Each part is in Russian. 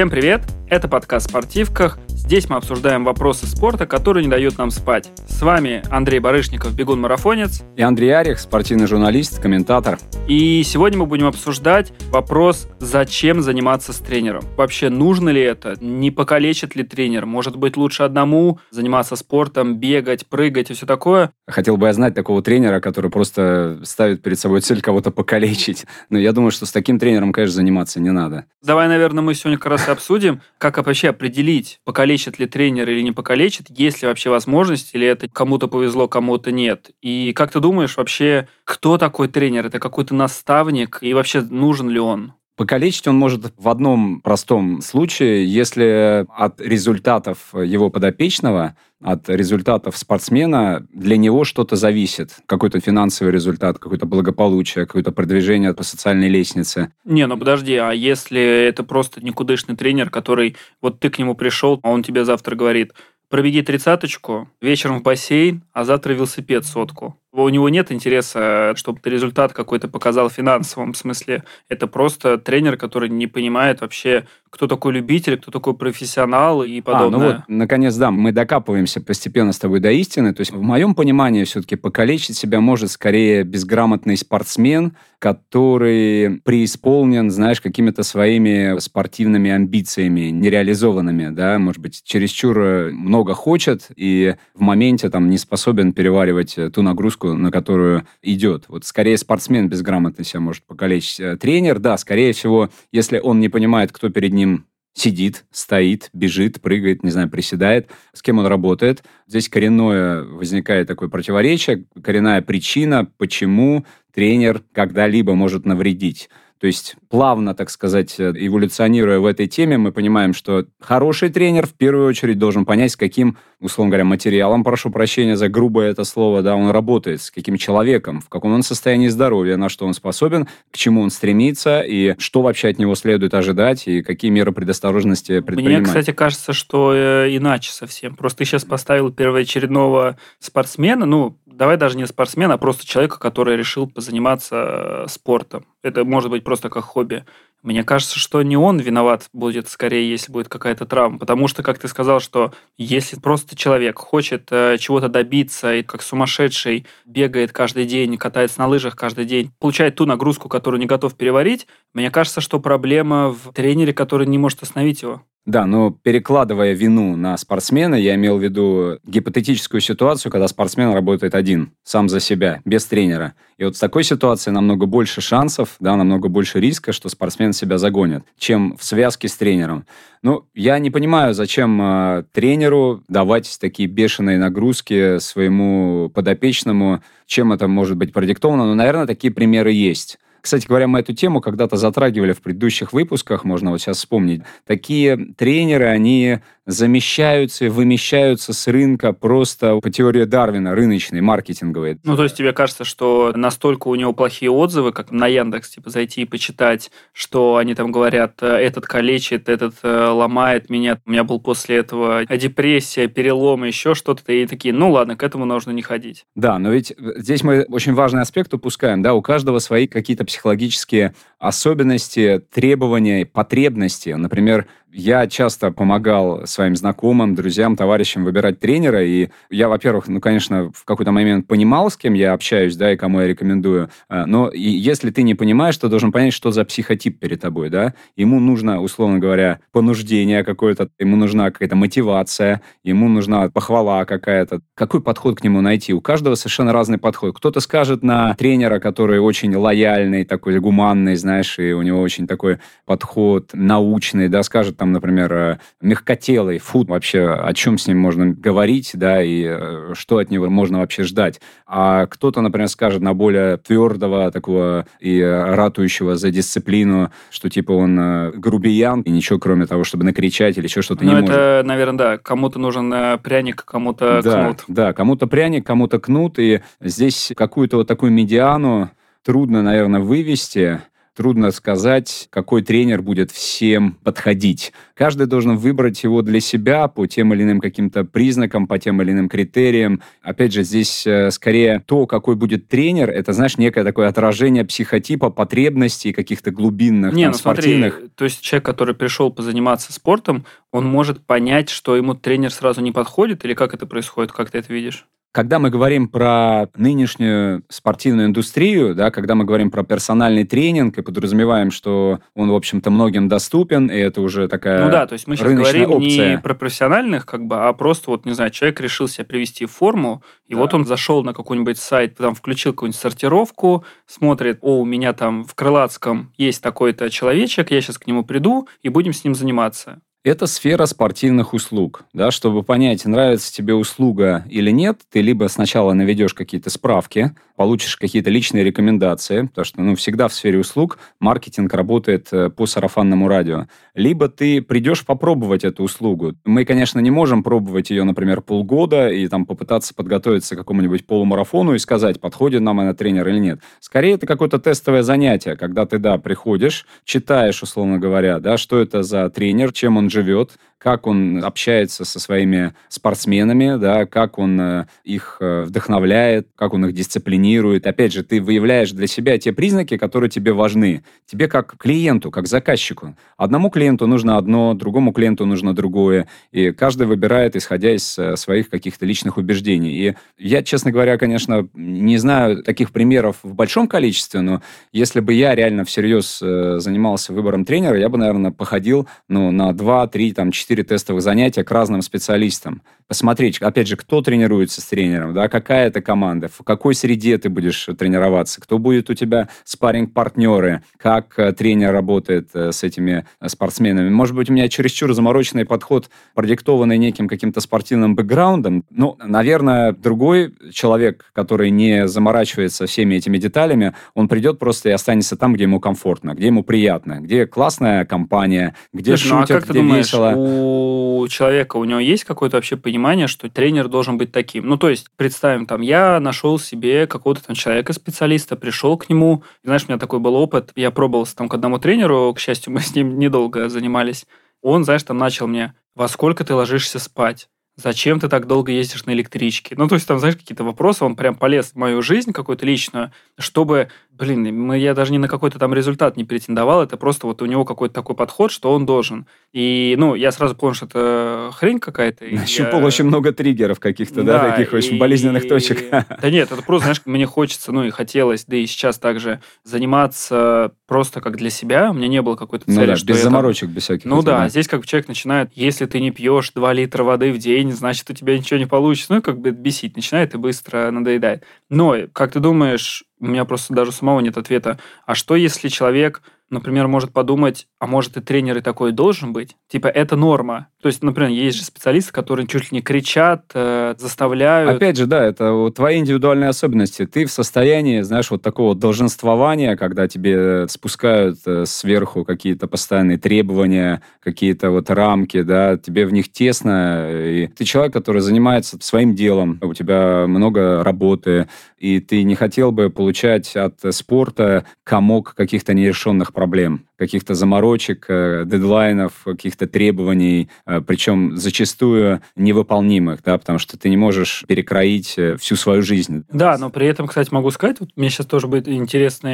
Всем привет! Это подкаст «Спортивках». Здесь мы обсуждаем вопросы спорта, которые не дают нам спать. С вами Андрей Барышников, бегун-марафонец. И Андрей Арих, спортивный журналист, комментатор. И сегодня мы будем обсуждать вопрос, зачем заниматься с тренером. Вообще, нужно ли это? Не покалечит ли тренер? Может быть, лучше одному заниматься спортом, бегать, прыгать и все такое? Хотел бы я знать такого тренера, который просто ставит перед собой цель кого-то покалечить. Но я думаю, что с таким тренером, конечно, заниматься не надо. Давай, наверное, мы сегодня как раз и обсудим, как вообще определить, покалечит ли тренер или не покалечит, есть ли вообще возможность, или это кому-то повезло, кому-то нет. И как ты думаешь вообще, кто такой тренер? Это какой-то наставник? И вообще нужен ли он? Покалечить он может в одном простом случае, если от результатов его подопечного, от результатов спортсмена для него что-то зависит. Какой-то финансовый результат, какое-то благополучие, какое-то продвижение по социальной лестнице. Не, ну подожди, а если это просто никудышный тренер, который вот ты к нему пришел, а он тебе завтра говорит: пробеги 30-ку, вечером в бассейн, а завтра велосипед 100-ку. У него нет интереса, чтобы ты результат какой-то показал в финансовом смысле. Это просто тренер, который не понимает вообще, кто такой любитель, кто такой профессионал и подобное. Ну вот, наконец, да, мы докапываемся постепенно с тобой до истины. То есть, в моем понимании, все-таки покалечить себя может скорее безграмотный спортсмен, который преисполнен, знаешь, какими-то своими спортивными амбициями, нереализованными, да, может быть, чересчур много хочет и в моменте там не способен переваривать ту нагрузку, на которую идет. Вот скорее спортсмен безграмотно себя может покалечить. Тренер, да, скорее всего, если он не понимает, кто перед ним сидит, стоит, бежит, прыгает, не знаю, приседает, с кем он работает. Здесь коренное возникает такое противоречие, коренная причина, почему тренер когда-либо может навредить. То есть плавно, так сказать, эволюционируя в этой теме, мы понимаем, что хороший тренер в первую очередь должен понять, с каким, условно говоря, материалом, прошу прощения за грубое это слово, да, он работает, с каким человеком, в каком он состоянии здоровья, на что он способен, к чему он стремится, и что вообще от него следует ожидать, и какие меры предосторожности предпринимать. Мне, кстати, кажется, что иначе совсем. Просто ты сейчас поставил первоочередного спортсмена, ну, давай даже не спортсмена, а просто человека, который решил позаниматься спортом. Это может быть просто как хобби. Мне кажется, что не он виноват будет, скорее, если будет какая-то травма. Потому что, как ты сказал, что если просто человек хочет чего-то добиться и как сумасшедший бегает каждый день, катается на лыжах каждый день, получает ту нагрузку, которую не готов переварить, мне кажется, что проблема в тренере, который не может остановить его. Да, но перекладывая вину на спортсмена, я имел в виду гипотетическую ситуацию, когда спортсмен работает один, сам за себя, без тренера. И вот в такой ситуации намного больше шансов, да, намного больше риска, что спортсмен себя загонит, чем в связке с тренером. Ну, я не понимаю, зачем тренеру давать такие бешеные нагрузки своему подопечному, чем это может быть продиктовано, но, наверное, такие примеры есть. Кстати говоря, мы эту тему когда-то затрагивали в предыдущих выпусках, можно вот сейчас вспомнить. Такие тренеры, они замещаются и вымещаются с рынка просто по теории Дарвина, рыночной, маркетинговой. Ну, то есть тебе кажется, что настолько у него плохие отзывы, как на Яндекс, типа, зайти и почитать, что они там говорят, этот калечит, этот ломает меня, у меня был после этого депрессия, перелом, еще что-то, и такие, ну ладно, к этому нужно не ходить. Да, но ведь здесь мы очень важный аспект упускаем, да, у каждого свои какие-то психологические особенности, требования, потребности. Например, я часто помогал своим знакомым, друзьям, товарищам выбирать тренера, и я, во-первых, ну, конечно, в какой-то момент понимал, с кем я общаюсь, да, и кому я рекомендую, но если ты не понимаешь, ты должен понять, что за психотип перед тобой, да, ему нужно, условно говоря, понуждение какое-то, ему нужна какая-то мотивация, ему нужна похвала какая-то. Какой подход к нему найти? У каждого совершенно разный подход. Кто-то скажет на тренера, который очень лояльный, такой гуманный, знаешь, и у него очень такой подход научный, да, скажет, там, например, мягкотелый, фу, вообще о чем с ним можно говорить, да, и что от него можно вообще ждать. А кто-то, например, скажет на более твердого такого и ратующего за дисциплину, что типа он грубиян, и ничего кроме того, чтобы накричать или еще что-то не может. Ну, это, наверное, да, кому-то нужен пряник, кому-то кнут. Да, кому-то пряник, кому-то кнут, и здесь какую-то вот такую медиану трудно, наверное, вывести. Трудно сказать, какой тренер будет всем подходить. Каждый должен выбрать его для себя по тем или иным каким-то признакам, по тем или иным критериям. Опять же, здесь скорее то, какой будет тренер, это, знаешь, некое такое отражение психотипа, потребностей каких-то глубинных, спортивных. Смотри, то есть человек, который пришел позаниматься спортом, он может понять, что ему тренер сразу не подходит, или как это происходит, как ты это видишь? Когда мы говорим про нынешнюю спортивную индустрию, да, когда мы говорим про персональный тренинг и подразумеваем, что он, в общем-то, многим доступен, и это уже такая рыночная опция. Ну да, то есть мы сейчас говорим не про профессиональных, а просто, не знаю, человек решил себя привести в форму, и вот он зашел на какой-нибудь сайт, там включил какую-нибудь сортировку, смотрит, у меня там в Крылатском есть такой-то человечек, я сейчас к нему приду, и будем с ним заниматься. Это сфера спортивных услуг. Да? Чтобы понять, нравится тебе услуга или нет, ты либо сначала наведешь какие-то справки, получишь какие-то личные рекомендации, потому что всегда в сфере услуг маркетинг работает по сарафанному радио. Либо ты придешь попробовать эту услугу. Мы, конечно, не можем пробовать ее, например, полгода и там попытаться подготовиться к какому-нибудь полумарафону и сказать, подходит нам она тренер или нет. Скорее, это какое-то тестовое занятие, когда ты, приходишь, читаешь, условно говоря, что это за тренер, чем он живет, как он общается со своими спортсменами, как он их вдохновляет, как он их дисциплинирует. Опять же, ты выявляешь для себя те признаки, которые тебе важны. Тебе как клиенту, как заказчику. Одному клиенту нужно одно, другому клиенту нужно другое. И каждый выбирает, исходя из своих каких-то личных убеждений. И я, честно говоря, конечно, не знаю таких примеров в большом количестве, но если бы я реально всерьез занимался выбором тренера, я бы, наверное, походил на 2, 3, 4 тестовых занятия к разным специалистам. Посмотреть, опять же, кто тренируется с тренером, какая это команда, в какой среде ты будешь тренироваться, кто будет у тебя спарринг-партнеры, как тренер работает с этими спортсменами. Может быть, у меня чересчур замороченный подход, продиктованный неким каким-то спортивным бэкграундом. Наверное, другой человек, который не заморачивается всеми этими деталями, он придет просто и останется там, где ему комфортно, где ему приятно, где классная компания, где шутер, где весело. У человека, у него есть какое-то вообще понимание, что тренер должен быть таким? То есть, представим, я нашел себе какого-то человека-специалиста, пришел к нему, и, у меня такой был опыт, я пробовался к одному тренеру, к счастью, мы с ним недолго занимались, он, начал мне, во сколько ты ложишься спать? Зачем ты так долго ездишь на электричке? Какие-то вопросы, он прям полез в мою жизнь какую-то личную, чтобы, я даже ни на какой-то результат не претендовал, это просто у него какой-то такой подход, что он должен. И, я сразу понял, что это хрень какая-то. Нащупал очень много триггеров каких-то, таких очень болезненных точек. Да нет, это просто, мне хочется, и хотелось, да и сейчас также заниматься просто как для себя, у меня не было какой-то цели. Без заморочек, без всяких. Здесь человек начинает, если ты не пьешь 2 литра воды в день, значит, у тебя ничего не получится. Бесить начинает и быстро надоедает. Но, как ты думаешь, у меня просто даже самого нет ответа, а что, если человек, например, может подумать, а может и тренер и такой должен быть? Это норма. То есть, например, есть же специалисты, которые чуть ли не кричат, заставляют. Опять же, это твои индивидуальные особенности. Ты в состоянии, такого долженствования, когда тебе спускают сверху какие-то постоянные требования, какие-то рамки, тебе в них тесно. И ты человек, который занимается своим делом, у тебя много работы, и ты не хотел бы получать от спорта комок каких-то нерешенных проблем, каких-то заморочек, дедлайнов, каких-то требований, причем зачастую невыполнимых, потому что ты не можешь перекроить всю свою жизнь. Да, но при этом, кстати, могу сказать, мне сейчас тоже будет интересно,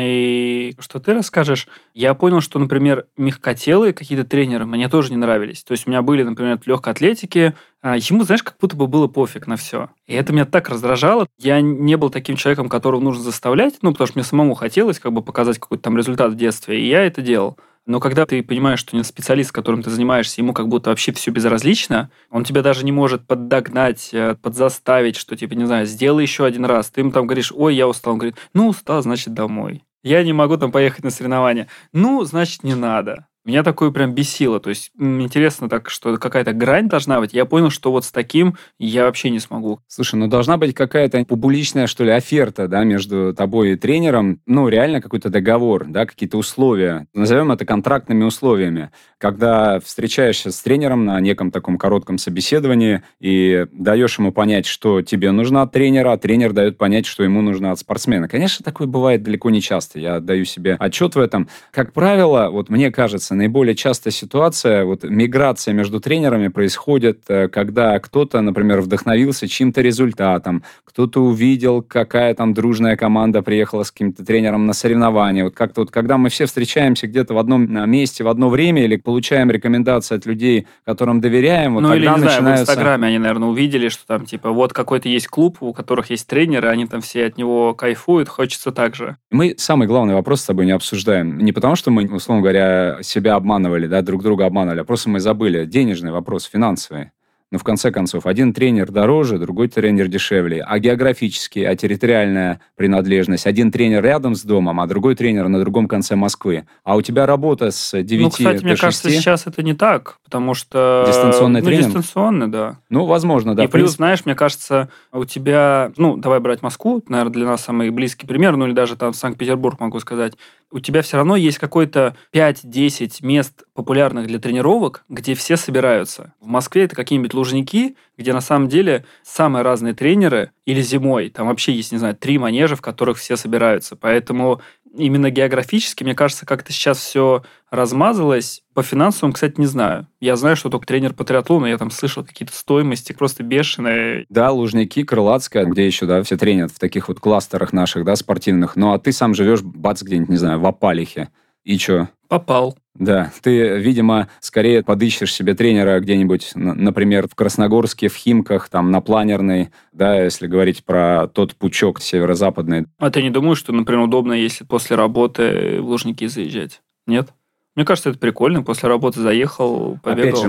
что ты расскажешь. Я понял, что, например, мягкотелые какие-то тренеры мне тоже не нравились. То есть у меня были, например, в легкой атлетике, ему, как будто бы было пофиг на все. И это меня так раздражало. Я не был таким человеком, которого нужно заставлять, потому что мне самому хотелось показать какой-то результат в детстве, и я это делал. Но когда ты понимаешь, что специалист, которым ты занимаешься, ему как будто вообще все безразлично, он тебя даже не может поддогнать, подзаставить, что сделай еще один раз. Ты ему говоришь, ой, я устал. Он говорит, устал, значит, домой. Я не могу поехать на соревнования. Значит, не надо. Меня такое прям бесило. То есть, интересно так, что какая-то грань должна быть. Я понял, что вот с таким я вообще не смогу. Слушай, ну должна быть какая-то публичная, что ли, оферта, да, между тобой и тренером. Ну, реально какой-то договор, да, какие-то условия. Назовем это контрактными условиями. Когда встречаешься с тренером на неком таком коротком собеседовании и даешь ему понять, что тебе нужно от тренера, а тренер дает понять, что ему нужно от спортсмена. Конечно, такое бывает далеко не часто. Я даю себе отчет в этом. Как правило, вот мне кажется, наиболее частая ситуация, вот миграция между тренерами происходит, когда кто-то, например, вдохновился чьим-то результатом, кто-то увидел, какая там дружная команда приехала с каким-то тренером на соревнования. Вот как-то вот, когда мы все встречаемся где-то в одном месте, в одно время, или получаем рекомендации от людей, которым доверяем, вот тогда начинаются... Ну, или, не знаю, в Инстаграме они, наверное, увидели, что там, типа, вот какой-то есть клуб, у которых есть тренеры, они там все от него кайфуют, хочется так же. Мы самый главный вопрос с тобой не обсуждаем. Не потому, что мы, условно говоря, себя обманывали, да, друг друга обманывали, а просто мы забыли денежный вопрос, финансовый. Но в конце концов, один тренер дороже, другой тренер дешевле. А географически, а территориальная принадлежность. Один тренер рядом с домом, а другой тренер на другом конце Москвы. А у тебя работа с 9 до 6. Ну, кстати, мне кажется, сейчас это не так, потому что... Дистанционный тренинг? Дистанционный, да. Ну, возможно, да. И плюс, знаешь, мне кажется, у тебя... Ну, давай брать Москву, наверное, для нас самый близкий пример, ну, или даже там Санкт-Петербург, могу сказать. У тебя все равно есть какой-то 5-10 мест популярных для тренировок, где все собираются. В Москве это какие-нибудь Лужники, где на самом деле самые разные тренеры, или зимой, там вообще есть, не знаю, 3 манежа, в которых все собираются. Поэтому именно географически, мне кажется, как-то сейчас все размазалось. По финансовым, кстати, не знаю. Я знаю, что только тренер по триатлону, я там слышал какие-то стоимости просто бешеные. Да, Лужники, Крылатская, где еще, да, все тренят в таких вот кластерах наших, да, спортивных. Ну, а ты сам живешь, бац, где-нибудь, не знаю, в Опалихе. И что? Попал. Да, ты, видимо, скорее подыщешь себе тренера где-нибудь, например, в Красногорске, в Химках, там, на Планерной, да, если говорить про тот пучок северо-западный. А ты не думаешь, что, например, удобно, если после работы в Лужники заезжать? Нет? Мне кажется, это прикольно. После работы заехал, побегал. Опять же,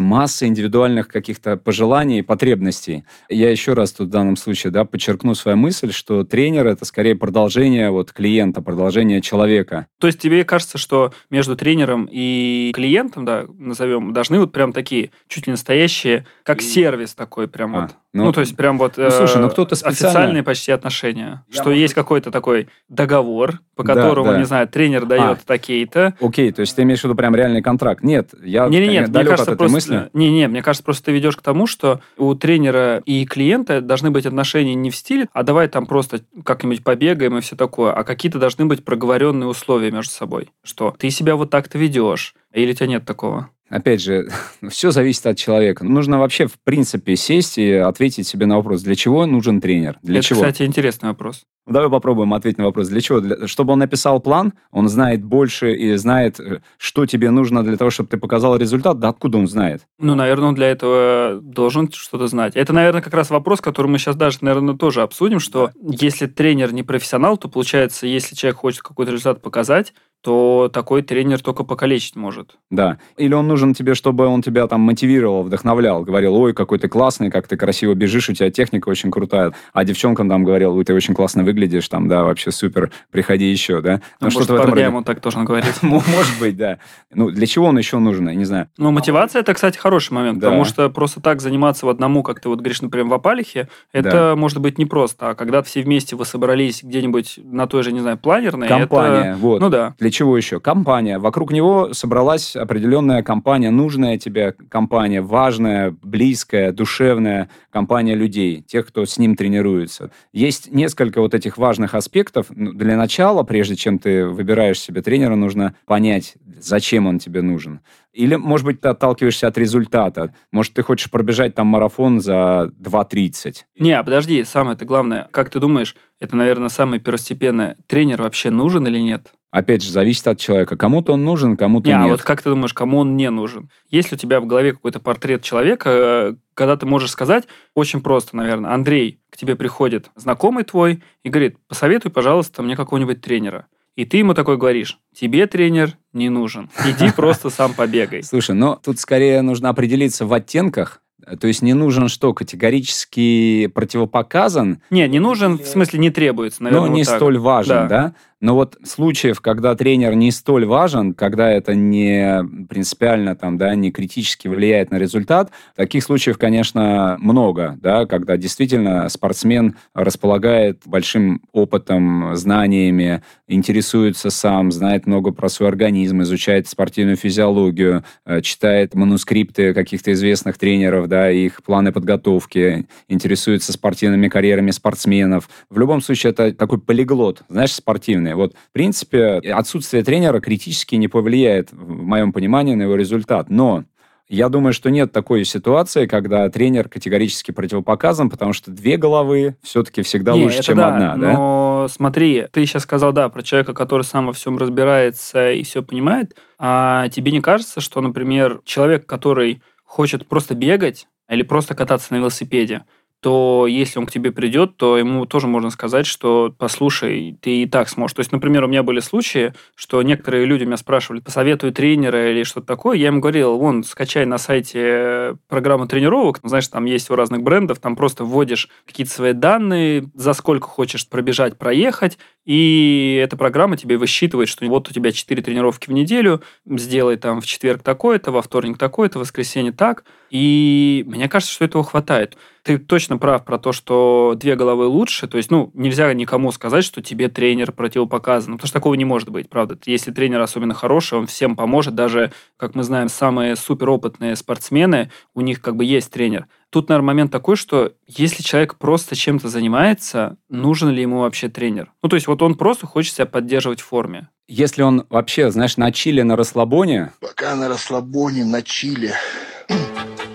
масса индивидуальных каких-то пожеланий и потребностей. Я еще раз тут в данном случае, да, подчеркну свою мысль, что тренер – это скорее продолжение вот клиента, продолжение человека. То есть тебе кажется, что между тренером и клиентом, да, назовем, должны вот прям такие, чуть ли настоящие, как сервис такой прям вот. Ну, то есть прям вот слушай, кто-то специально... официальные почти отношения. Я что могу... есть какой-то такой договор, по которому, да. Не знаю, тренер дает такие-то. Окей, то есть ты имеешь в виду прям реальный контракт? Нет, я далек от этой мысли. Не-не, мне кажется, просто ты ведешь к тому, что у тренера и клиента должны быть отношения не в стиле, а давай там просто как-нибудь побегаем и все такое, а какие-то должны быть проговоренные условия между собой, что ты себя вот так-то ведешь, или у тебя нет такого? Опять же, все зависит от человека. Нужно вообще, в принципе, сесть и ответить себе на вопрос, для чего нужен тренер? Для чего? Кстати, интересный вопрос. Давай попробуем ответить на вопрос, для чего? Чтобы он написал план, он знает больше и знает, что тебе нужно для того, чтобы ты показал результат, да откуда он знает? Ну, наверное, он для этого должен что-то знать. Это, наверное, как раз вопрос, который мы сейчас даже, наверное, тоже обсудим, что если тренер не профессионал, то, получается, если человек хочет какой-то результат показать, то такой тренер только покалечить может. Да. Или он нужен тебе, чтобы он тебя там мотивировал, вдохновлял, говорил, ой, какой ты классный, как ты красиво бежишь, у тебя техника очень крутая. А девчонкам там говорил, ой, ты очень классно выглядишь, там, да, вообще супер, приходи еще, да. Ну, может, парням он так должен говорить. Может быть, да. Ну, для чего он еще нужен, я не знаю. Ну, мотивация, это, кстати, хороший момент, потому что просто так заниматься в одному, как ты вот говоришь, например, в Опалихе, это может быть непросто. А когда все вместе вы собрались где-нибудь на той же, не знаю, Планерной, компания, вот. Ну, да. Чего еще? Компания. Вокруг него собралась определенная компания, нужная тебе компания, важная, близкая, душевная компания людей, тех, кто с ним тренируется. Есть несколько вот этих важных аспектов. Для начала, прежде чем ты выбираешь себе тренера, нужно понять, зачем он тебе нужен. Или, может быть, ты отталкиваешься от результата. Может, ты хочешь пробежать там марафон за 2:30. Не, подожди, самое-то главное. Как ты думаешь, это, наверное, самое первостепенное. Тренер вообще нужен или нет? Опять же, зависит от человека. Кому-то он нужен, кому-то нет. А вот как ты думаешь, кому он не нужен? Есть ли у тебя в голове какой-то портрет человека, когда ты можешь сказать, очень просто, наверное, Андрей, к тебе приходит знакомый твой и говорит, посоветуй, пожалуйста, мне какого-нибудь тренера. И ты ему такой говоришь, тебе тренер не нужен, иди просто сам побегай. Слушай, ну тут скорее нужно определиться в оттенках. То есть не нужен что, категорически противопоказан? Не нужен, в смысле не требуется, наверное, ну, не столь важен, да? Но вот случаев, когда тренер не столь важен, когда это не принципиально, там, да, не критически влияет на результат, таких случаев, конечно, много, да, когда действительно спортсмен располагает большим опытом, знаниями, интересуется сам, знает много про свой организм, изучает спортивную физиологию, читает манускрипты каких-то известных тренеров, да, их планы подготовки, интересуется спортивными карьерами спортсменов. В любом случае, это такой полиглот, знаешь, спортивный. Вот, в принципе, отсутствие тренера критически не повлияет, в моем понимании, на его результат. Но я думаю, что нет такой ситуации, когда тренер категорически противопоказан, потому что две головы все-таки всегда лучше, чем одна. Да? Но смотри, ты сейчас сказал, да, про человека, который сам во всем разбирается и все понимает. А тебе не кажется, что, например, человек, который хочет просто бегать или просто кататься на велосипеде, то если он к тебе придет, то ему тоже можно сказать, что послушай, ты и так сможешь. То есть, например, у меня были случаи, что некоторые люди меня спрашивали, посоветуй тренера или что-то такое. Я им говорил, вон, скачай на сайте программу тренировок, знаешь, там есть у разных брендов, там просто вводишь какие-то свои данные, за сколько хочешь пробежать, проехать, и эта программа тебе высчитывает, что вот у тебя 4 тренировки в неделю, сделай там в четверг такое-то, во вторник такое-то, в воскресенье так. И мне кажется, что этого хватает. Ты точно прав про то, что две головы лучше. То есть, ну, нельзя никому сказать, что тебе тренер противопоказан. Потому что такого не может быть, правда. Если тренер особенно хороший, он всем поможет. Даже, как мы знаем, самые суперопытные спортсмены, у них как бы есть тренер. Тут, наверное, момент такой, что если человек просто чем-то занимается, нужен ли ему вообще тренер? Ну, то есть, вот он просто хочет себя поддерживать в форме. Если он вообще, знаешь, на чиле, на расслабоне... Пока на расслабоне, на чиле...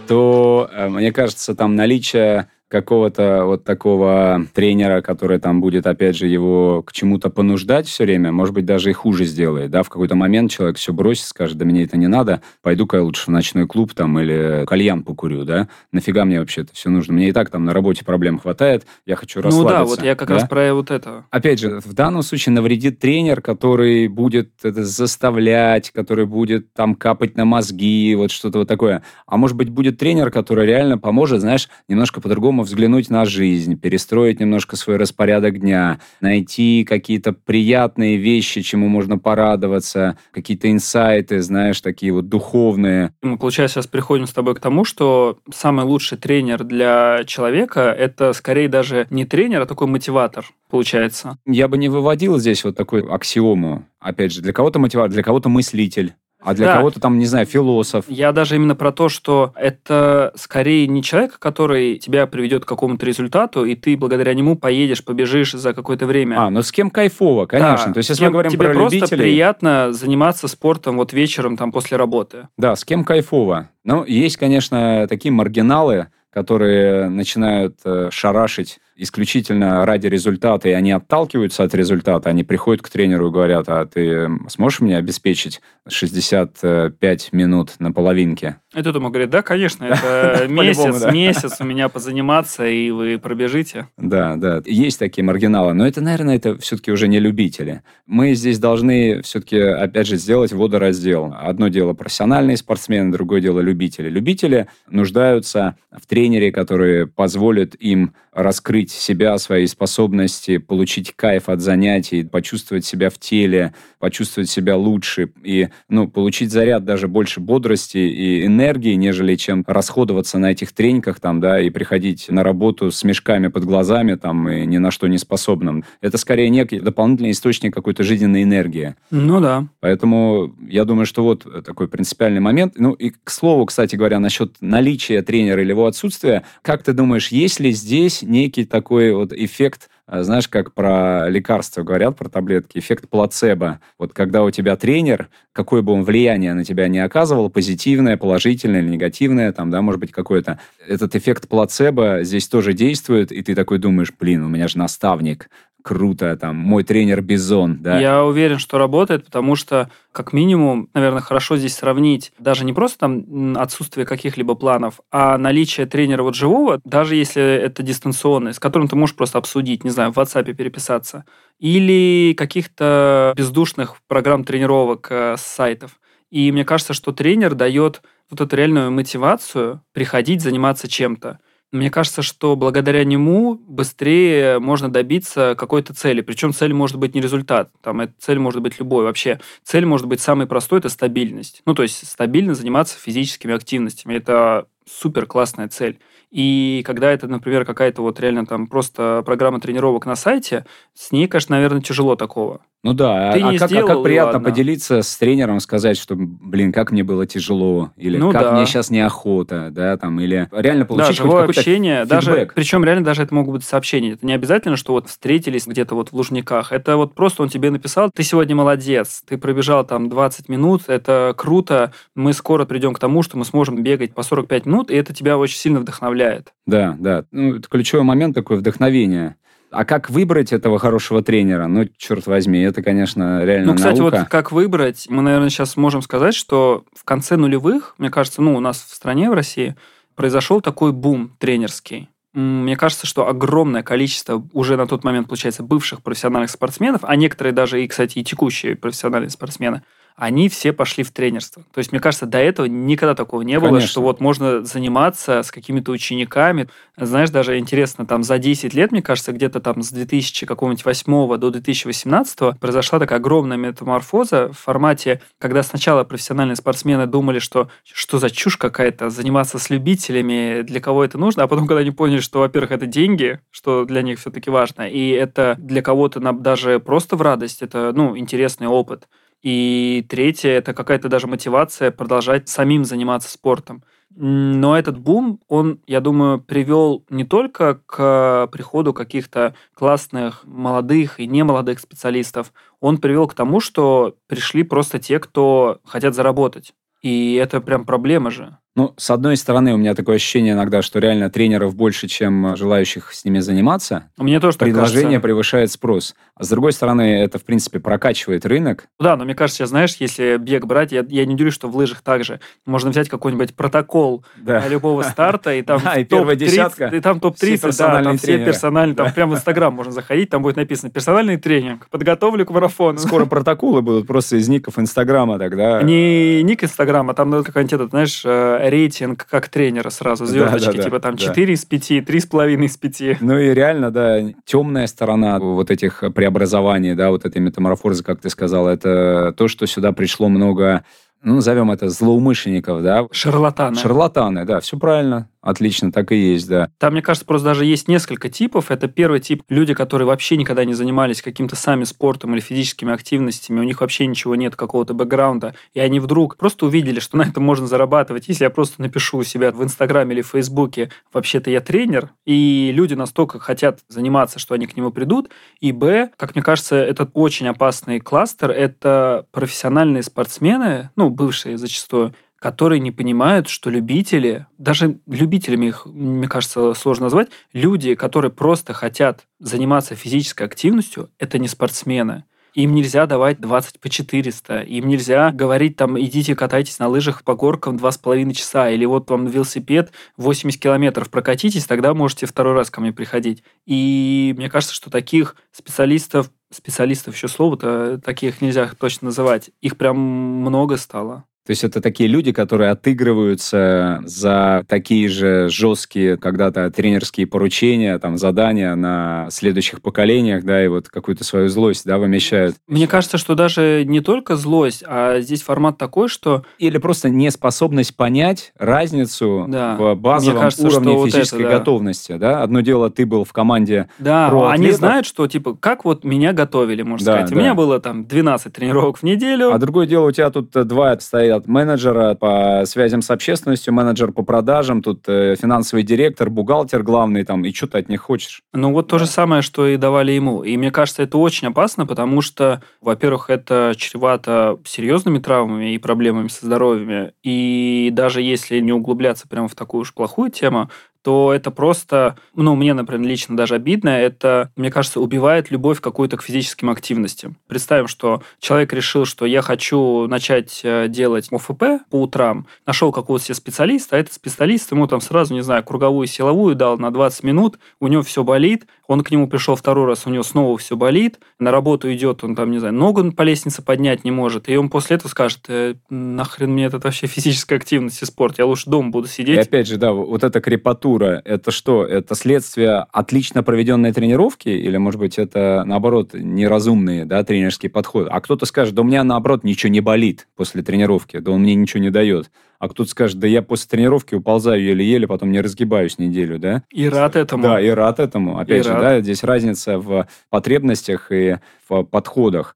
то, мне кажется, там наличие какого-то вот такого тренера, который там будет, опять же, его к чему-то понуждать все время, может быть, даже и хуже сделает, да, в какой-то момент человек все бросит, скажет, да мне это не надо, пойду-ка я лучше в ночной клуб там или кальян покурю, да, нафига мне вообще это все нужно, мне и так там на работе проблем хватает, я хочу расслабиться. Ну да, вот я как раз про вот это. Опять же, в данном случае навредит тренер, который будет это заставлять, который будет там капать на мозги, вот что-то вот такое, а может быть, будет тренер, который реально поможет, знаешь, немножко по-другому взглянуть на жизнь, перестроить немножко свой распорядок дня, найти какие-то приятные вещи, чему можно порадоваться, какие-то инсайты, знаешь, такие вот духовные. Мы, получается, сейчас приходим с тобой к тому, что самый лучший тренер для человека – это скорее даже не тренер, а такой мотиватор, получается. Я бы не выводил здесь вот такую аксиому. Опять же, для кого-то мотиватор, для кого-то мыслитель. А для кого-то там, не знаю, философ. Я даже именно про то, что это скорее не человек, который тебя приведет к какому-то результату, и ты благодаря нему поедешь, побежишь за какое-то время. А, ну с кем кайфово, конечно. Да, то есть, если мы говорим про любителей... Тебе просто приятно заниматься спортом вот вечером там после работы. Да, с кем кайфово. Ну, есть, конечно, такие маргиналы, которые начинают шарашить исключительно ради результата, и они отталкиваются от результата, они приходят к тренеру и говорят, а ты сможешь мне обеспечить 65 минут на половинке? И тут ему говорит, да, конечно, это месяц у меня позаниматься, и вы пробежите. Да, да, есть такие маргиналы, но это, наверное, это все-таки уже не любители. Мы здесь должны все-таки, опять же, сделать водораздел. Одно дело профессиональные спортсмены, другое дело любители. Любители нуждаются в тренере, который позволит им раскрыть себя, свои способности, получить кайф от занятий, почувствовать себя в теле, почувствовать себя лучше и, ну, получить заряд даже больше бодрости и энергии, нежели чем расходоваться на этих треньках там, да, и приходить на работу с мешками под глазами там и ни на что не способным. Это скорее некий дополнительный источник какой-то жизненной энергии. Ну да. Поэтому я думаю, что вот такой принципиальный момент. Ну и к слову, кстати говоря, насчет наличия тренера или его отсутствия, как ты думаешь, есть ли здесь некий такой вот эффект, знаешь, как про лекарства говорят, про таблетки, эффект плацебо. Вот когда у тебя тренер, какое бы он влияние на тебя ни оказывал, позитивное, положительное или негативное, там, да, может быть, какое-то, этот эффект плацебо здесь тоже действует, и ты такой думаешь, блин, у меня же наставник, круто, там, мой тренер Бизон, да. Я уверен, что работает, потому что, как минимум, наверное, хорошо здесь сравнить даже не просто там отсутствие каких-либо планов, а наличие тренера вот живого, даже если это дистанционный, с которым ты можешь просто обсудить, не знаю, в WhatsApp переписаться, или каких-то бездушных программ тренировок с сайтов. И мне кажется, что тренер дает вот эту реальную мотивацию приходить, заниматься чем-то. Мне кажется, что благодаря нему быстрее можно добиться какой-то цели. Причем цель может быть не результат. Там, эта цель может быть любой. Вообще, цель может быть самой простой – это стабильность. Ну, то есть стабильно заниматься физическими активностями. Это супер классная цель. И когда это, например, какая-то вот реально там просто программа тренировок на сайте, с ней, конечно, наверное, тяжело такого. Ну да, как приятно поделиться с тренером, сказать, что, блин, как мне было тяжело, или мне сейчас неохота, да, там, или реально получить хоть какой-то общение, фидбэк. Причем реально даже это могут быть сообщения. Это не обязательно, что вот встретились где-то вот в Лужниках. Это вот просто он тебе написал: ты сегодня молодец, ты пробежал там 20 минут, это круто, мы скоро придем к тому, что мы сможем бегать по 45 минут, и это тебя очень сильно вдохновляет. Да, да. Ну, это ключевой момент такой, вдохновение. А как выбрать этого хорошего тренера? Ну, черт возьми, это, конечно, реально наука. Ну, кстати, вот как выбрать, мы, наверное, сейчас можем сказать, что в конце нулевых, мне кажется, у нас в стране, в России, произошел такой бум тренерский. Мне кажется, что огромное количество уже на тот момент, получается, бывших профессиональных спортсменов, а некоторые даже, и, кстати, и текущие профессиональные спортсмены, они все пошли в тренерство. То есть, мне кажется, до этого никогда такого не было, Конечно. Что вот можно заниматься с какими-то учениками. Знаешь, даже интересно, там за 10 лет, мне кажется, где-то там с 2008 до 2018 произошла такая огромная метаморфоза в формате, когда сначала профессиональные спортсмены думали, что за чушь какая-то, заниматься с любителями, для кого это нужно, а потом, когда они поняли, что, во-первых, это деньги, что для них все-таки важно, и это для кого-то даже просто в радость, это, интересный опыт. И третье – это какая-то даже мотивация продолжать самим заниматься спортом. Но этот бум, он, я думаю, привел не только к приходу каких-то классных молодых и немолодых специалистов, он привел к тому, что пришли просто те, кто хотят заработать. И это прям проблема же. Ну, с одной стороны, у меня такое ощущение иногда, что реально тренеров больше, чем желающих с ними заниматься. Мне тоже так кажется. Предложение превышает спрос. А с другой стороны, это, в принципе, прокачивает рынок. Да, но мне кажется, знаешь, если бег брать, я не удивлюсь, что в лыжах также. Можно взять какой-нибудь протокол любого старта, и там топ-30, там все персональные, там прямо в Инстаграм можно заходить, там будет написано «Персональный тренинг, подготовлю к марафону». Скоро протоколы будут просто из ников Инстаграма тогда. Не ник Инстаграма, там какой-нибудь этот, знаешь, рейтинг как тренера сразу, звездочки, там 4 из 5, 3,5 из 5. Ну и реально, да, темная сторона вот этих преобразований, да, вот этой метаморфозы, как ты сказал, это то, что сюда пришло много, назовем это злоумышленников, да. Шарлатаны, да, все правильно. Отлично, так и есть, да. Там, мне кажется, просто даже есть несколько типов. Это первый тип – люди, которые вообще никогда не занимались каким-то сами спортом или физическими активностями, у них вообще ничего нет, какого-то бэкграунда, и они вдруг просто увидели, что на этом можно зарабатывать. Если я просто напишу у себя в Инстаграме или в Фейсбуке «Вообще-то я тренер», и люди настолько хотят заниматься, что они к нему придут. И Б, как мне кажется, это очень опасный кластер – это профессиональные спортсмены, бывшие зачастую, которые не понимают, что любители, даже любителями их, мне кажется, сложно назвать, люди, которые просто хотят заниматься физической активностью, это не спортсмены. Им нельзя давать 20 по 400, им нельзя говорить, там, идите катайтесь на лыжах по горкам 2,5 часа, или вот вам велосипед 80 километров прокатитесь, тогда можете второй раз ко мне приходить. И мне кажется, что таких специалистов еще слово-то, таких нельзя точно называть, их прям много стало. То есть это такие люди, которые отыгрываются за такие же жесткие когда-то тренерские поручения, там, задания на следующих поколениях, да, и вот какую-то свою злость, да, вымещают. Мне кажется, что даже не только злость, а здесь формат такой, что... Или просто неспособность понять разницу в базовом уровне физической готовности, да. Одно дело, ты был в команде проатлетов. Они знают, что, как вот меня готовили, можно сказать. У меня было, 12 тренировок в неделю. А другое дело, у тебя тут два стоят. От менеджера по связям с общественностью, менеджер по продажам, тут финансовый директор, бухгалтер главный, и что ты от них хочешь? То же самое, что и давали ему. И мне кажется, это очень опасно, потому что, во-первых, это чревато серьезными травмами и проблемами со здоровьем. И даже если не углубляться прямо в такую уж плохую тему, то это просто, мне, например, лично даже обидно, это, мне кажется, убивает любовь какую-то к физическим активностям. Представим, что человек решил, что я хочу начать делать ОФП по утрам, нашел какого-то себе специалиста, а этот специалист ему сразу, круговую силовую дал на 20 минут, у него все болит, он к нему пришел второй раз, у него снова все болит, на работу идет, он ногу по лестнице поднять не может, и он после этого скажет, нахрен мне это вообще физическая активность и спорт, я лучше дома буду сидеть. И опять же, вот эта крепатура, фактура – это что? Это следствие отлично проведенной тренировки? Или, может быть, это, наоборот, неразумные, да, тренерские подходы? А кто-то скажет, да у меня, наоборот, ничего не болит после тренировки, да он мне ничего не дает. А кто-то скажет, да я после тренировки уползаю еле-еле, потом не разгибаюсь неделю, да? И рад этому. Да, и рад этому. Опять же, да, здесь разница в потребностях и в подходах.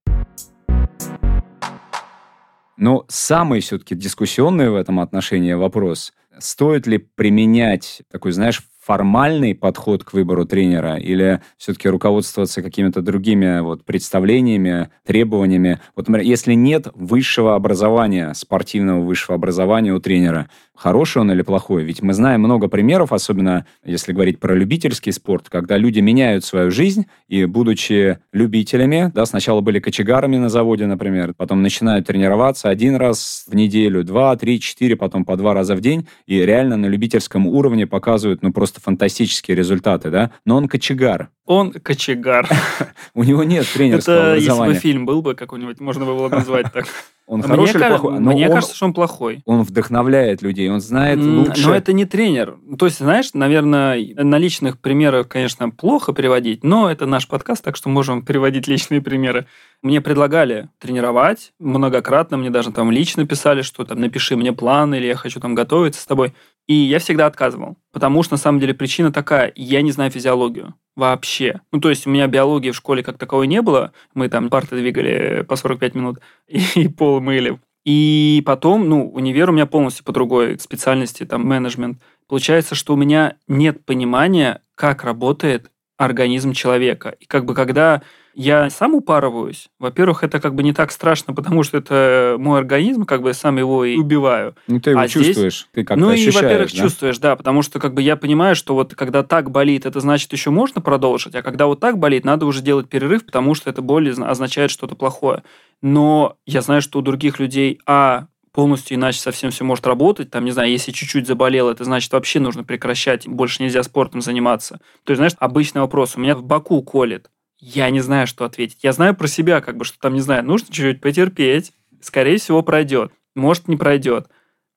Но самый все-таки дискуссионный в этом отношении вопрос, стоит ли применять такой, знаешь, формальный подход к выбору тренера или все-таки руководствоваться какими-то другими вот представлениями, требованиями. Вот, например, если нет высшего образования, спортивного высшего образования у тренера, хороший он или плохой? Ведь мы знаем много примеров, особенно если говорить про любительский спорт, когда люди меняют свою жизнь и, будучи любителями, да, сначала были кочегарами на заводе, например, потом начинают тренироваться один раз в неделю, 2, 3, 4, потом по 2 раза в день, и реально на любительском уровне показывают, ну, просто фантастические результаты, да? Но он кочегар. Он кочегар. У него нет тренерского образования. Если бы фильм был бы какой-нибудь, можно было бы назвать так. Он хороший или плохой? Мне кажется, что он плохой. Он вдохновляет людей, он знает лучше. Но это не тренер. То есть, знаешь, наверное, на личных примерах, конечно, плохо приводить, но это наш подкаст, так что можем приводить личные примеры. Мне предлагали тренировать многократно, мне даже там лично писали, что там напиши мне план, или я хочу там готовиться с тобой. И я всегда отказывал, потому что на самом деле причина такая, я не знаю физиологию вообще. Ну, то есть у меня биологии в школе как таковой не было, мы там парты двигали по 45 минут и пол мыли. И потом, ну, универ у меня полностью по другой специальности, там, менеджмент. Получается, что у меня нет понимания, как работает организм человека. И как бы когда я сам упарываюсь, во-первых, это как бы не так страшно, потому что это мой организм, как бы сам его и убиваю. Ну, ты его чувствуешь, ты как-то ощущаешь. Ну, и, во-первых, чувствуешь, да, потому что как бы я понимаю, что вот когда так болит, это значит, еще можно продолжить, а когда вот так болит, надо уже делать перерыв, потому что эта боль означает что-то плохое. Но я знаю, что у других людей, полностью иначе совсем все может работать. Там, не знаю, если чуть-чуть заболел, это значит вообще нужно прекращать, больше нельзя спортом заниматься. То есть, знаешь, обычный вопрос, у меня в боку колет. Я не знаю, что ответить. Я знаю про себя, как бы, что там, не знаю, нужно чуть-чуть потерпеть, скорее всего, пройдет. Может, не пройдет.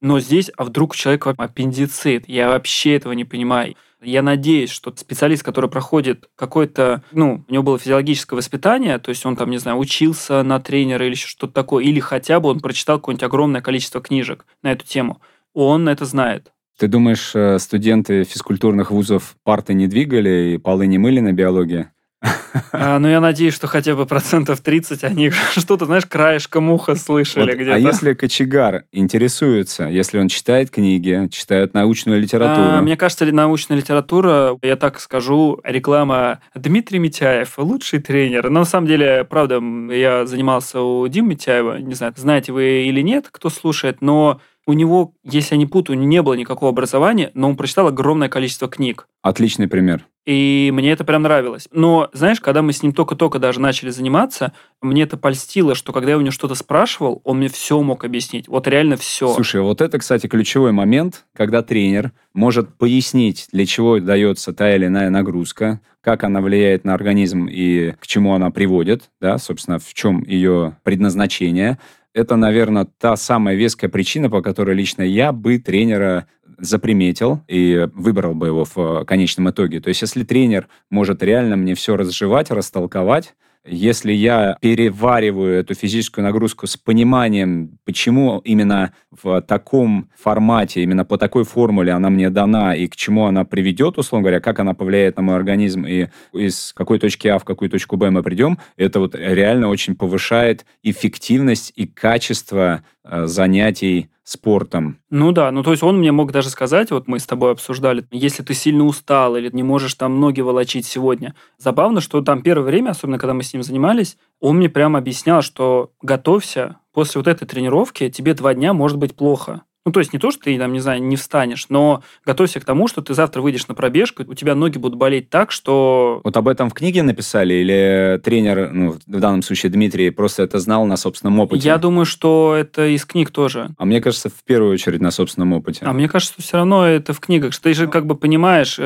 Но здесь, а вдруг у человека аппендицит? Я вообще этого не понимаю. Я надеюсь, что специалист, который проходит какое-то, у него было физиологическое воспитание, то есть он там, не знаю, учился на тренера или еще что-то такое, или хотя бы он прочитал какое-нибудь огромное количество книжек на эту тему. Он это знает. Ты думаешь, студенты физкультурных вузов парты не двигали и полы не мыли на биологии? Ну, я надеюсь, что хотя бы 30% они что-то, знаешь, краешком уха слышали вот, где-то. А если кочегар интересуется, если он читает книги, читает научную литературу? Мне кажется, научная литература, я так скажу, реклама Дмитрий Митяев, лучший тренер. Но на самом деле, правда, я занимался у Димы Митяева, не знаю, знаете вы или нет, кто слушает, но у него, если я не путаю, не было никакого образования, но он прочитал огромное количество книг. Отличный пример. И мне это прям нравилось. Но, знаешь, когда мы с ним только-только даже начали заниматься, мне это польстило, что когда я у него что-то спрашивал, он мне все мог объяснить. Вот реально все. Слушай, вот это, кстати, ключевой момент, когда тренер может пояснить, для чего дается та или иная нагрузка, как она влияет на организм и к чему она приводит, да, собственно, в чем ее предназначение. Это, наверное, та самая веская причина, по которой лично я бы тренера заприметил и выбрал бы его в конечном итоге. То есть, если тренер может реально мне все разжевать, растолковать, если я перевариваю эту физическую нагрузку с пониманием, почему именно в таком формате, именно по такой формуле она мне дана и к чему она приведет, условно говоря, как она повлияет на мой организм и из какой точки А в какую точку Б мы придем, это вот реально очень повышает эффективность и качество занятий спортом. Ну да, ну то есть он мне мог даже сказать, вот мы с тобой обсуждали, если ты сильно устал или не можешь там ноги волочить сегодня. Забавно, что там первое время, особенно когда мы с ним занимались, он мне прямо объяснял, что готовься, после вот этой тренировки тебе 2 дня может быть плохо. Ну, то есть не то, что ты, там, не знаю, не встанешь, но готовься к тому, что ты завтра выйдешь на пробежку, у тебя ноги будут болеть так, что... Вот об этом в книге написали? Или тренер, в данном случае Дмитрий, просто это знал на собственном опыте? Я думаю, что это из книг тоже. А мне кажется, в первую очередь на собственном опыте. А мне кажется, что все равно это в книгах. Ты же как бы понимаешь,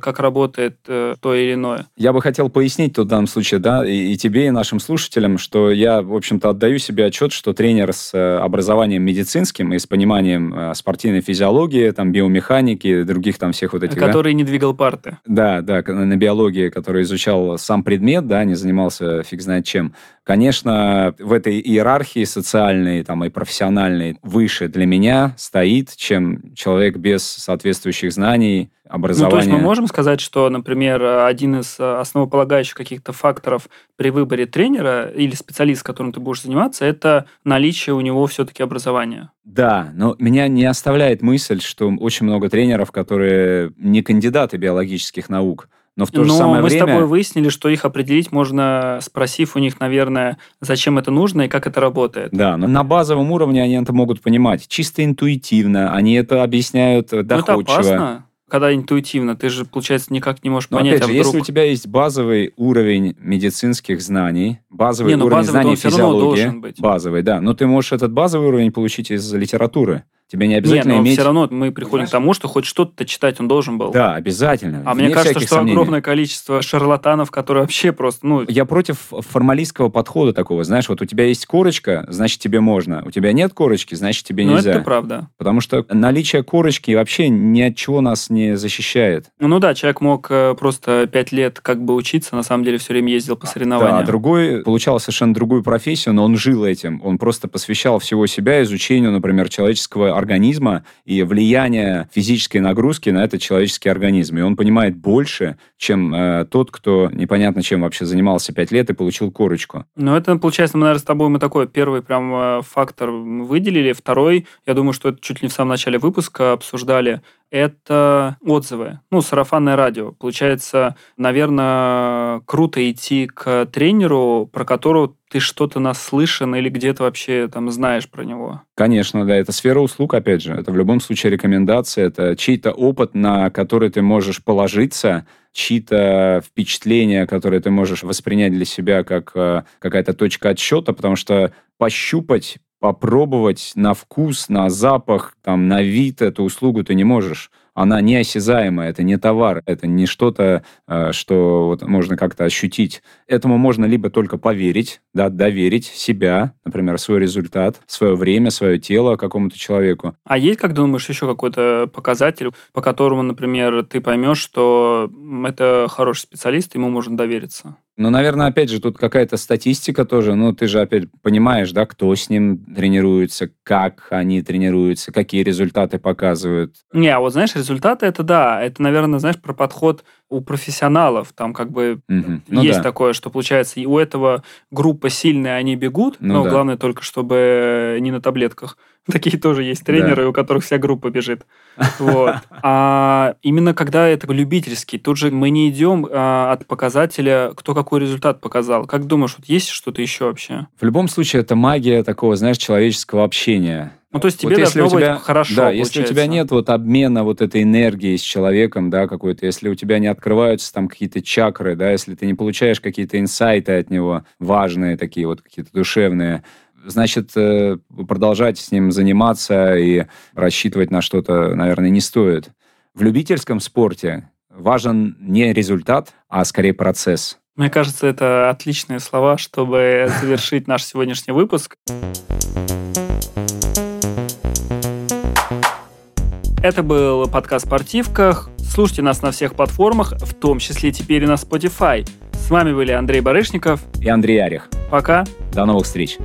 как работает то или иное. Я бы хотел пояснить тут в данном случае, да, и тебе, и нашим слушателям, что я, в общем-то, отдаю себе отчет, что тренер с образованием медицинским и с пониманием пониманием спортивной физиологии, там, биомеханики, других там всех вот этих... Который не двигал парты. Да, на биологии, который изучал сам предмет, да, не занимался фиг знает чем. Конечно, в этой иерархии социальной там, и профессиональной выше для меня стоит, чем человек без соответствующих знаний, образования. Ну, то есть мы можем сказать, что, например, один из основополагающих каких-то факторов при выборе тренера или специалиста, которым ты будешь заниматься, это наличие у него все-таки образования. Да, но меня не оставляет мысль, что очень много тренеров, которые не кандидаты биологических наук, но в то же самое время... Но мы с тобой выяснили, что их определить можно, спросив у них, наверное, зачем это нужно и как это работает. Да, но на базовом уровне они это могут понимать. Чисто интуитивно, они это объясняют доходчиво. Но это опасно, когда интуитивно. Ты же, получается, никак не можешь понять, опять же, вдруг... если у тебя есть базовый уровень медицинских знаний, базовый уровень знаний физиологии... Базовый, да. Но ты можешь этот базовый уровень получить из литературы. Тебе не обязательно иметь... все равно мы приходим к тому, что хоть что-то читать он должен был. Да, обязательно. А мне кажется, что огромное количество шарлатанов, которые вообще просто... Я против формалистского подхода такого. Знаешь, вот у тебя есть корочка, значит, тебе можно. У тебя нет корочки, значит, тебе нельзя. Ну, это правда. Потому что наличие корочки вообще ни от чего нас не защищает. Ну да, человек мог просто 5 лет как бы учиться, на самом деле все время ездил по соревнованиям. Да, другой получал совершенно другую профессию, но он жил этим. Он просто посвящал всего себя изучению, например, человеческого организма и влияние физической нагрузки на этот человеческий организм. И он понимает больше, чем тот, кто непонятно чем вообще занимался 5 лет и получил корочку. Ну, это, получается, мы, наверное, с тобой мы такой первый прям фактор выделили. Второй, я думаю, что это чуть ли не в самом начале выпуска обсуждали, это отзывы. Ну, сарафанное радио. Получается, наверное, круто идти к тренеру, про которого ты что-то наслышан или где-то вообще там знаешь про него. Конечно, да. Это сфера услуг, опять же. Это в любом случае рекомендация. Это чей-то опыт, на который ты можешь положиться, чьи-то впечатления, которые ты можешь воспринять для себя как какая-то точка отсчета, потому что пощупать, попробовать на вкус, на запах, там, на вид эту услугу ты не можешь. Она неосязаемая, это не товар, это не что-то, что вот можно как-то ощутить. Этому можно либо только поверить, да, доверить себя, например, свой результат, свое время, свое тело какому-то человеку. А есть, как думаешь, еще какой-то показатель, по которому, например, ты поймешь, что это хороший специалист, ему можно довериться? Ну, наверное, опять же, тут какая-то статистика тоже. Ну, ты же опять понимаешь, да, кто с ним тренируется, как они тренируются, какие результаты показывают. Не, а вот, знаешь, результаты, это да, это, наверное, знаешь, про подход у профессионалов. Там как бы есть такое, что получается, и у этого группа сильная, они бегут, но главное только, чтобы не на таблетках. Такие тоже есть тренеры, у которых вся группа бежит. Вот. А именно когда это любительский, тут же мы не идем от показателя, кто какой результат показал. Как думаешь, вот есть что-то еще вообще? В любом случае, это магия такого, знаешь, человеческого общения. Ну, то есть тебе вот должно быть хорошо, да, получается. Если у тебя нет вот обмена вот этой энергией с человеком, да, какой-то, если у тебя не открываются там какие-то чакры, да, если ты не получаешь какие-то инсайты от него, важные такие вот, какие-то душевные, значит, продолжать с ним заниматься и рассчитывать на что-то, наверное, не стоит. В любительском спорте важен не результат, а скорее процесс. Мне кажется, это отличные слова, чтобы завершить наш сегодняшний выпуск. Это был подкаст «Спортивках». Слушайте нас на всех платформах, в том числе теперь и на Spotify. С вами были Андрей Барышников и Андрей Арих. Пока. До новых встреч.